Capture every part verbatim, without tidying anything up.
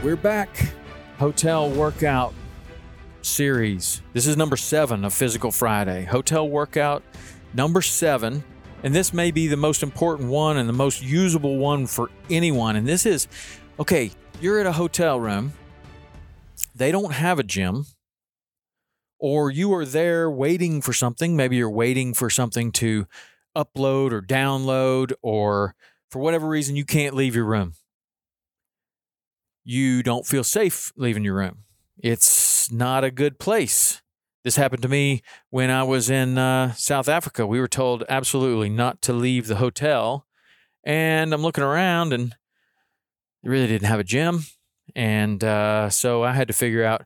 We're back. Hotel Workout Series. This is number seven of Physical Friday. Hotel Workout number seven. And this may be the most important one and the most usable one for anyone. And this is, okay, you're at a hotel room. They don't have a gym. Or you are there waiting for something. Maybe you're waiting for something to upload or download, or for whatever reason, you can't leave your room. You don't feel safe leaving your room. It's not a good place. This happened to me when I was in uh, South Africa. We were told absolutely not to leave the hotel. And I'm looking around, and they really didn't have a gym. And uh, so I had to figure out,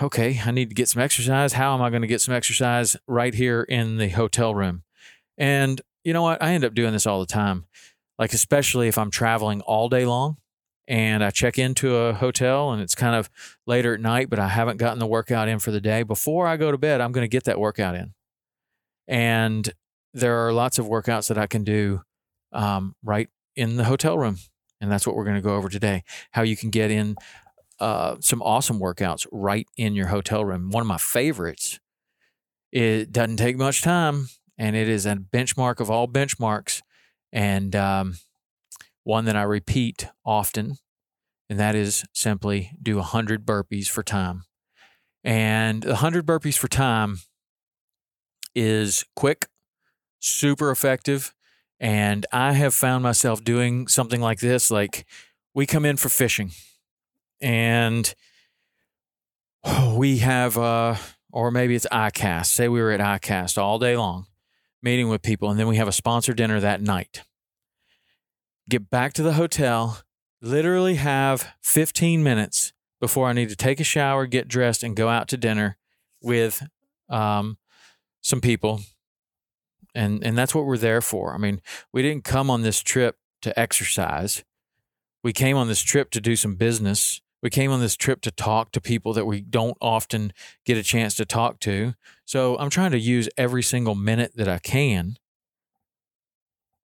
okay, I need to get some exercise. How am I going to get some exercise right here in the hotel room? And you know what? I end up doing this all the time, like especially if I'm traveling all day long. And I check into a hotel and it's kind of later at night, but I haven't gotten the workout in for the day. Before I go to bed, I'm going to get that workout in. And there are lots of workouts that I can do um, right in the hotel room. And that's what we're going to go over today. How you can get in uh, some awesome workouts right in your hotel room. One of my favorites, it doesn't take much time, and it is a benchmark of all benchmarks. And um one that I repeat often, and that is simply do one hundred burpees for time. And one hundred burpees for time is quick, super effective, and I have found myself doing something like this. Like, we come in for fishing, and we have, uh, or maybe it's I CAST. Say we were at I CAST all day long, meeting with people, and then we have a sponsor dinner that night. Get back to the hotel, literally have fifteen minutes before I need to take a shower, get dressed, and go out to dinner with um, some people. And and that's what we're there for. I mean, we didn't come on this trip to exercise. We came on this trip to do some business. We came on this trip to talk to people that we don't often get a chance to talk to. So I'm trying to use every single minute that I can.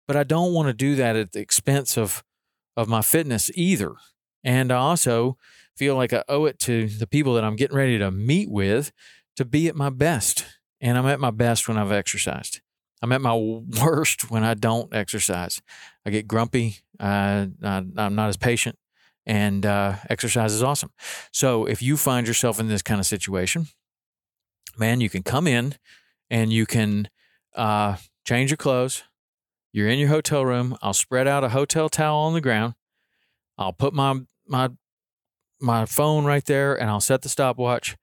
But I don't want to do that at the expense of, of my fitness either. And I also feel like I owe it to the people that I'm getting ready to meet with to be at my best. And I'm at my best when I've exercised. I'm at my worst when I don't exercise. I get grumpy. Uh, I, I'm not as patient. And uh, exercise is awesome. So if you find yourself in this kind of situation, man, you can come in and you can uh, change your clothes. You're in your hotel room. I'll spread out a hotel towel on the ground. I'll put my my my phone right there, and I'll set the stopwatch,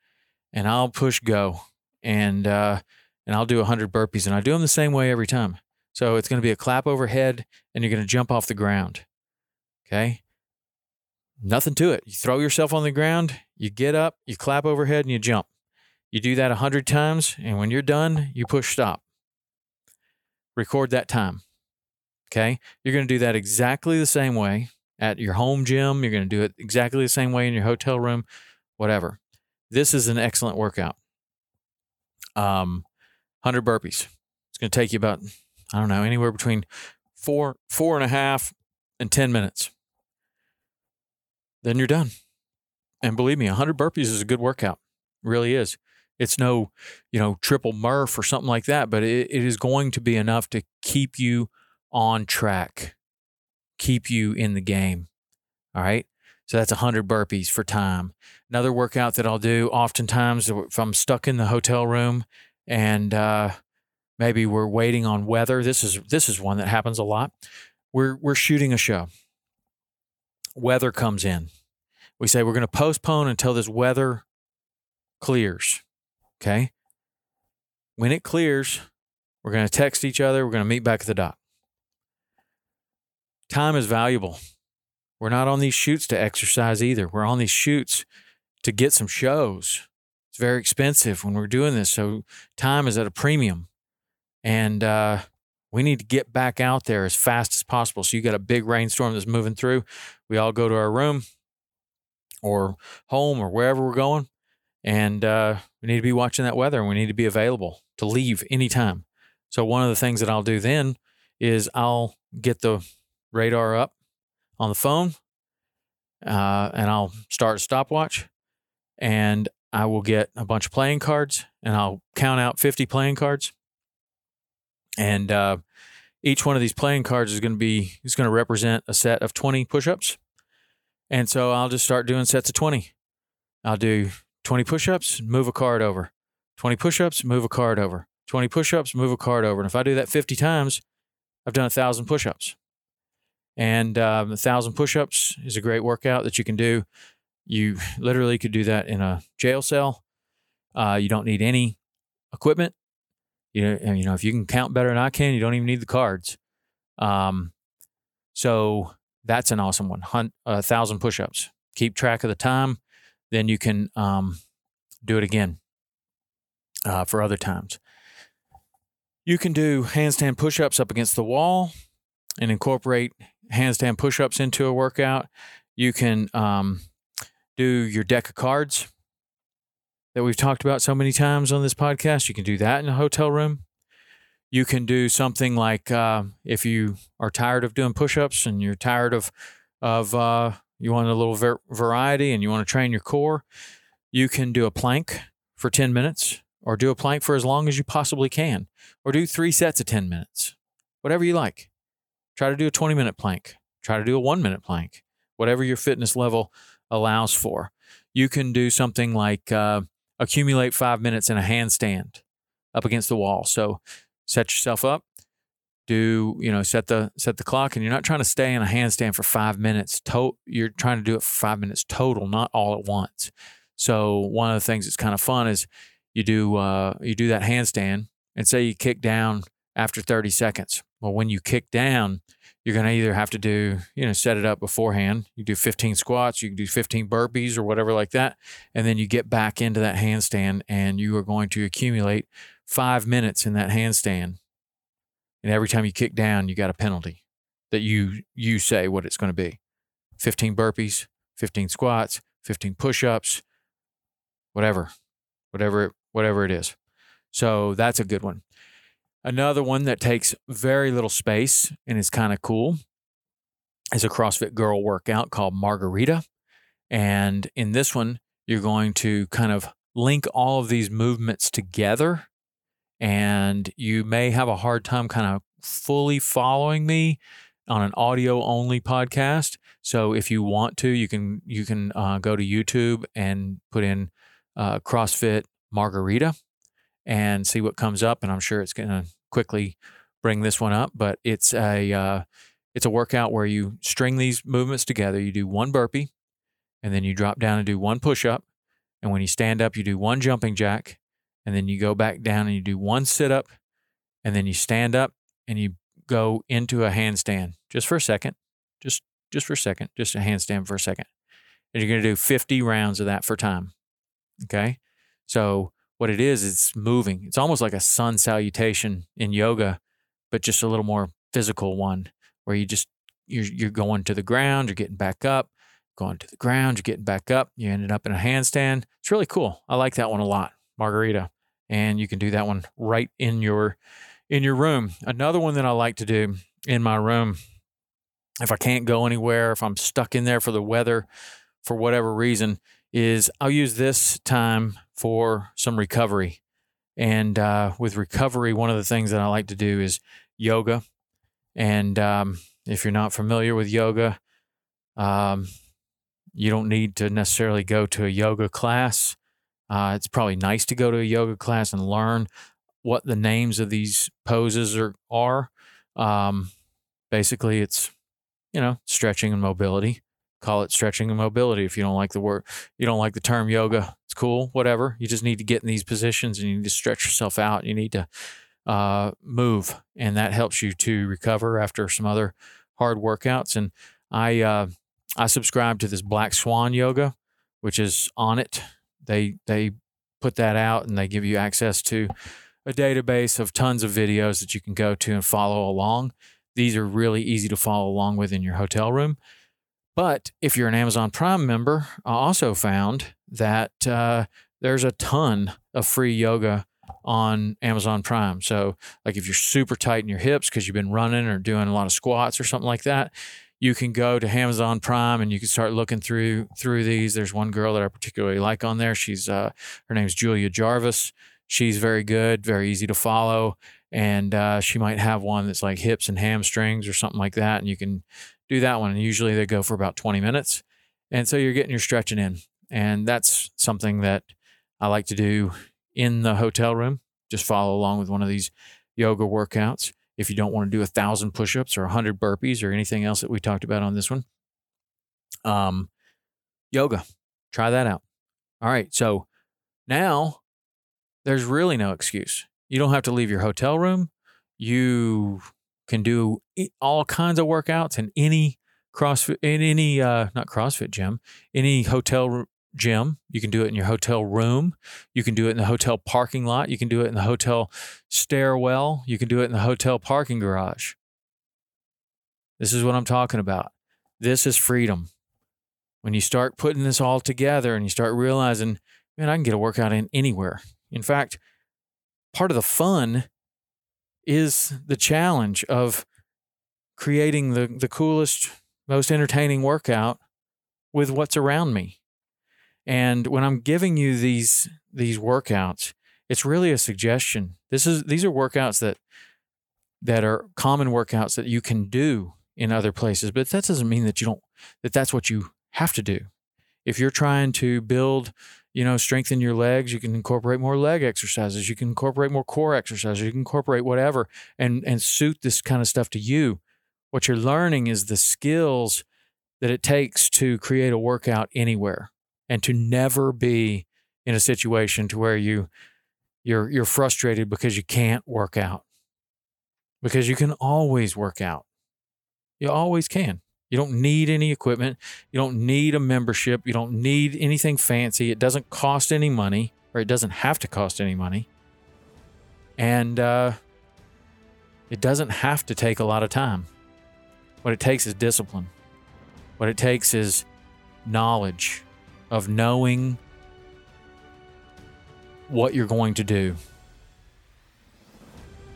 and I'll push go, and uh, and I'll do one hundred burpees, and I do them the same way every time. So it's going to be a clap overhead, and you're going to jump off the ground. Okay? Nothing to it. You throw yourself on the ground, you get up, you clap overhead, and you jump. You do that one hundred times, and when you're done, you push stop. Record that time. Okay, you're going to do that exactly the same way at your home gym. You're going to do it exactly the same way in your hotel room, whatever. This is an excellent workout. Um, one hundred burpees. It's going to take you about, I don't know, anywhere between four, four and a half and ten minutes. Then you're done. And believe me, one hundred burpees is a good workout. It really is. It's no, you know, triple Murph or something like that, but it, it is going to be enough to keep you on track, keep you in the game. All right. So that's one hundred burpees for time. Another workout that I'll do oftentimes if I'm stuck in the hotel room and uh, maybe we're waiting on weather. This is this is one that happens a lot. We're we're shooting a show. Weather comes in. We say we're going to postpone until this weather clears. Okay. When it clears, we're going to text each other. We're going to meet back at the dock. Time is valuable. We're not on these shoots to exercise either. We're on these shoots to get some shows. It's very expensive when we're doing this. So time is at a premium. And uh, we need to get back out there as fast as possible. So you got a big rainstorm that's moving through. We all go to our room or home or wherever we're going. And uh, we need to be watching that weather, and we need to be available to leave anytime. So one of the things that I'll do then is I'll get the radar up on the phone, uh, and I'll start a stopwatch, and I will get a bunch of playing cards, and I'll count out fifty playing cards. And uh, each one of these playing cards is going to be is going to represent a set of twenty push-ups. And so I'll just start doing sets of twenty. I'll do twenty push-ups, move a card over. twenty push-ups, move a card over. twenty push-ups, move a card over. And if I do that fifty times, I've done one thousand push-ups. And um, one thousand push-ups is a great workout that you can do. You literally could do that in a jail cell. Uh, you don't need any equipment. You know, and, you know, if you can count better than I can, you don't even need the cards. Um, so that's an awesome one. Hunt, uh, one thousand push-ups. Keep track of the time. Then you can um, do it again uh, for other times. You can do handstand push-ups up against the wall and incorporate handstand push-ups into a workout. You can um, do your deck of cards that we've talked about so many times on this podcast. You can do that in a hotel room. You can do something like uh, if you are tired of doing push-ups and you're tired of of uh, you want a little ver- variety and you want to train your core, you can do a plank for ten minutes, or do a plank for as long as you possibly can, or do three sets of ten minutes, whatever you like. Try to do a twenty-minute plank. Try to do a one-minute plank, whatever your fitness level allows for. You can do something like uh, accumulate five minutes in a handstand up against the wall. So set yourself up. Do, you know, set the set the clock, and you're not trying to stay in a handstand for five minutes. To- you're trying to do it for five minutes total, not all at once. So one of the things that's kind of fun is you do uh, you do that handstand, and say you kick down after thirty seconds. Well, when you kick down, you're going to either have to do, you know, set it up beforehand. You do fifteen squats, you can do fifteen burpees or whatever like that, and then you get back into that handstand, and you are going to accumulate five minutes in that handstand. And every time you kick down, you got a penalty that you you say what it's going to be. fifteen burpees, fifteen squats, fifteen push-ups, whatever, whatever, whatever it is. So that's a good one. Another one that takes very little space and is kind of cool is a CrossFit Girl workout called Margarita. And in this one, you're going to kind of link all of these movements together. And you may have a hard time kind of fully following me on an audio-only podcast. So if you want to, you can you can uh, go to YouTube and put in uh, CrossFit Margarita and see what comes up. And I'm sure it's going to quickly bring this one up. But it's a uh, it's a workout where you string these movements together. You do one burpee, and then you drop down and do one push-up. And when you stand up, you do one jumping jack. And then you go back down and you do one sit-up, and then you stand up and you go into a handstand just for a second, just just for a second, just a handstand for a second. And you're going to do fifty rounds of that for time, okay? So what it is, it's moving. It's almost like a sun salutation in yoga, but just a little more physical one where you just, you're, you're going to the ground, you're getting back up, going to the ground, you're getting back up, you ended up in a handstand. It's really cool. I like that one a lot. Margarita, and you can do that one right in your in your room. Another one that I like to do in my room, if I can't go anywhere, if I'm stuck in there for the weather, for whatever reason is I'll use this time for some recovery. And uh, with recovery, one of the things that I like to do is yoga. And um, if you're not familiar with yoga, um, you don't need to necessarily go to a yoga class. Uh, it's probably nice to go to a yoga class and learn what the names of these poses are. are. Um, basically, it's, you know, stretching and mobility. Call it stretching and mobility. If you don't like the word, you don't like the term yoga, it's cool, whatever. You just need to get in these positions and you need to stretch yourself out. You need to uh, move, and that helps you to recover after some other hard workouts. And I uh, I subscribe to this Black Swan Yoga, which is on it. They they put that out and they give you access to a database of tons of videos that you can go to and follow along. These are really easy to follow along with in your hotel room. But if you're an Amazon Prime member, I also found that uh, there's a ton of free yoga on Amazon Prime. So like if you're super tight in your hips because you've been running or doing a lot of squats or something like that, you can go to Amazon Prime and you can start looking through through these. There's one girl that I particularly like on there. She's uh, her name's Julia Jarvis. She's very good, very easy to follow. And uh, she might have one that's like hips and hamstrings or something like that. And you can do that one, and usually they go for about twenty minutes, and so you're getting your stretching in, and that's something that I like to do in the hotel room. Just follow along with one of these yoga workouts. If you don't want to do a thousand push-ups or a hundred burpees or anything else that we talked about on this one, um, yoga, try that out. All right, so now there's really no excuse. You don't have to leave your hotel room. You can do all kinds of workouts in any CrossFit, in any, uh, not CrossFit gym, any hotel gym. You can do it in your hotel room. You can do it in the hotel parking lot. You can do it in the hotel stairwell. You can do it in the hotel parking garage. This is what I'm talking about. This is freedom. When you start putting this all together and you start realizing, man, I can get a workout in anywhere. In fact, part of the fun is the challenge of creating the, the coolest, most entertaining workout with what's around me. And when I'm giving you these these workouts, it's really a suggestion. This is these are workouts that that are common workouts that you can do in other places, but that doesn't mean that you don't that that's what you have to do. If you're trying to build, you know, strengthen your legs, you can incorporate more leg exercises. You can incorporate more core exercises. You can incorporate whatever and, and suit this kind of stuff to you. What you're learning is the skills that it takes to create a workout anywhere and to never be in a situation to where you, you're, you're frustrated because you can't work out, because you can always work out. You always can. You don't need any equipment. You don't need a membership. You don't need anything fancy. It doesn't cost any money, or it doesn't have to cost any money. And uh, it doesn't have to take a lot of time. What it takes is discipline. What it takes is knowledge of knowing what you're going to do.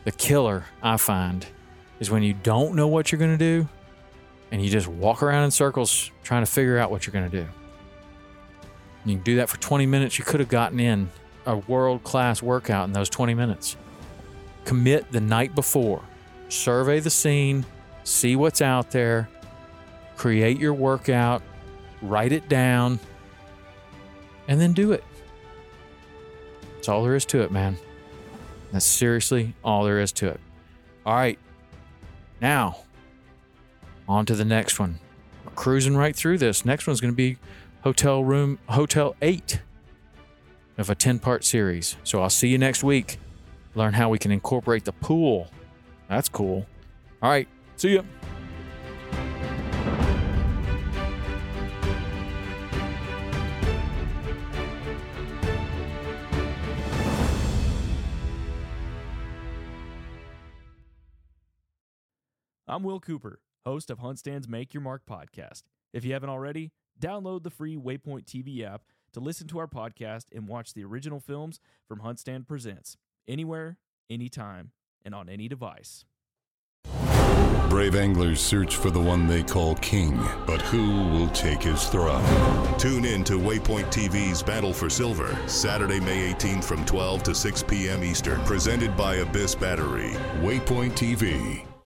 The killer, I find, is when you don't know what you're going to do, and you just walk around in circles trying to figure out what you're going to do. And you can do that for twenty minutes. You could have gotten in a world-class workout in those twenty minutes. Commit the night before. Survey the scene. See what's out there. Create your workout. Write it down. And then do it. That's all there is to it, man. That's seriously all there is to it. All right. Now, on to the next one. We're cruising right through this. Next one's going to be hotel room, hotel eight of a ten-part series. So I'll see you next week. Learn how we can incorporate the pool. That's cool. All right. See ya. I'm Will Cooper, host of HuntStand's Make Your Mark podcast. If you haven't already, download the free Waypoint T V app to listen to our podcast and watch the original films from HuntStand Presents anywhere, anytime, and on any device. Brave anglers search for the one they call king, but who will take his throne? Tune in to Waypoint T V's Battle for Silver, Saturday, May eighteenth from twelve to six p.m. Eastern, presented by Abyss Battery. Waypoint T V.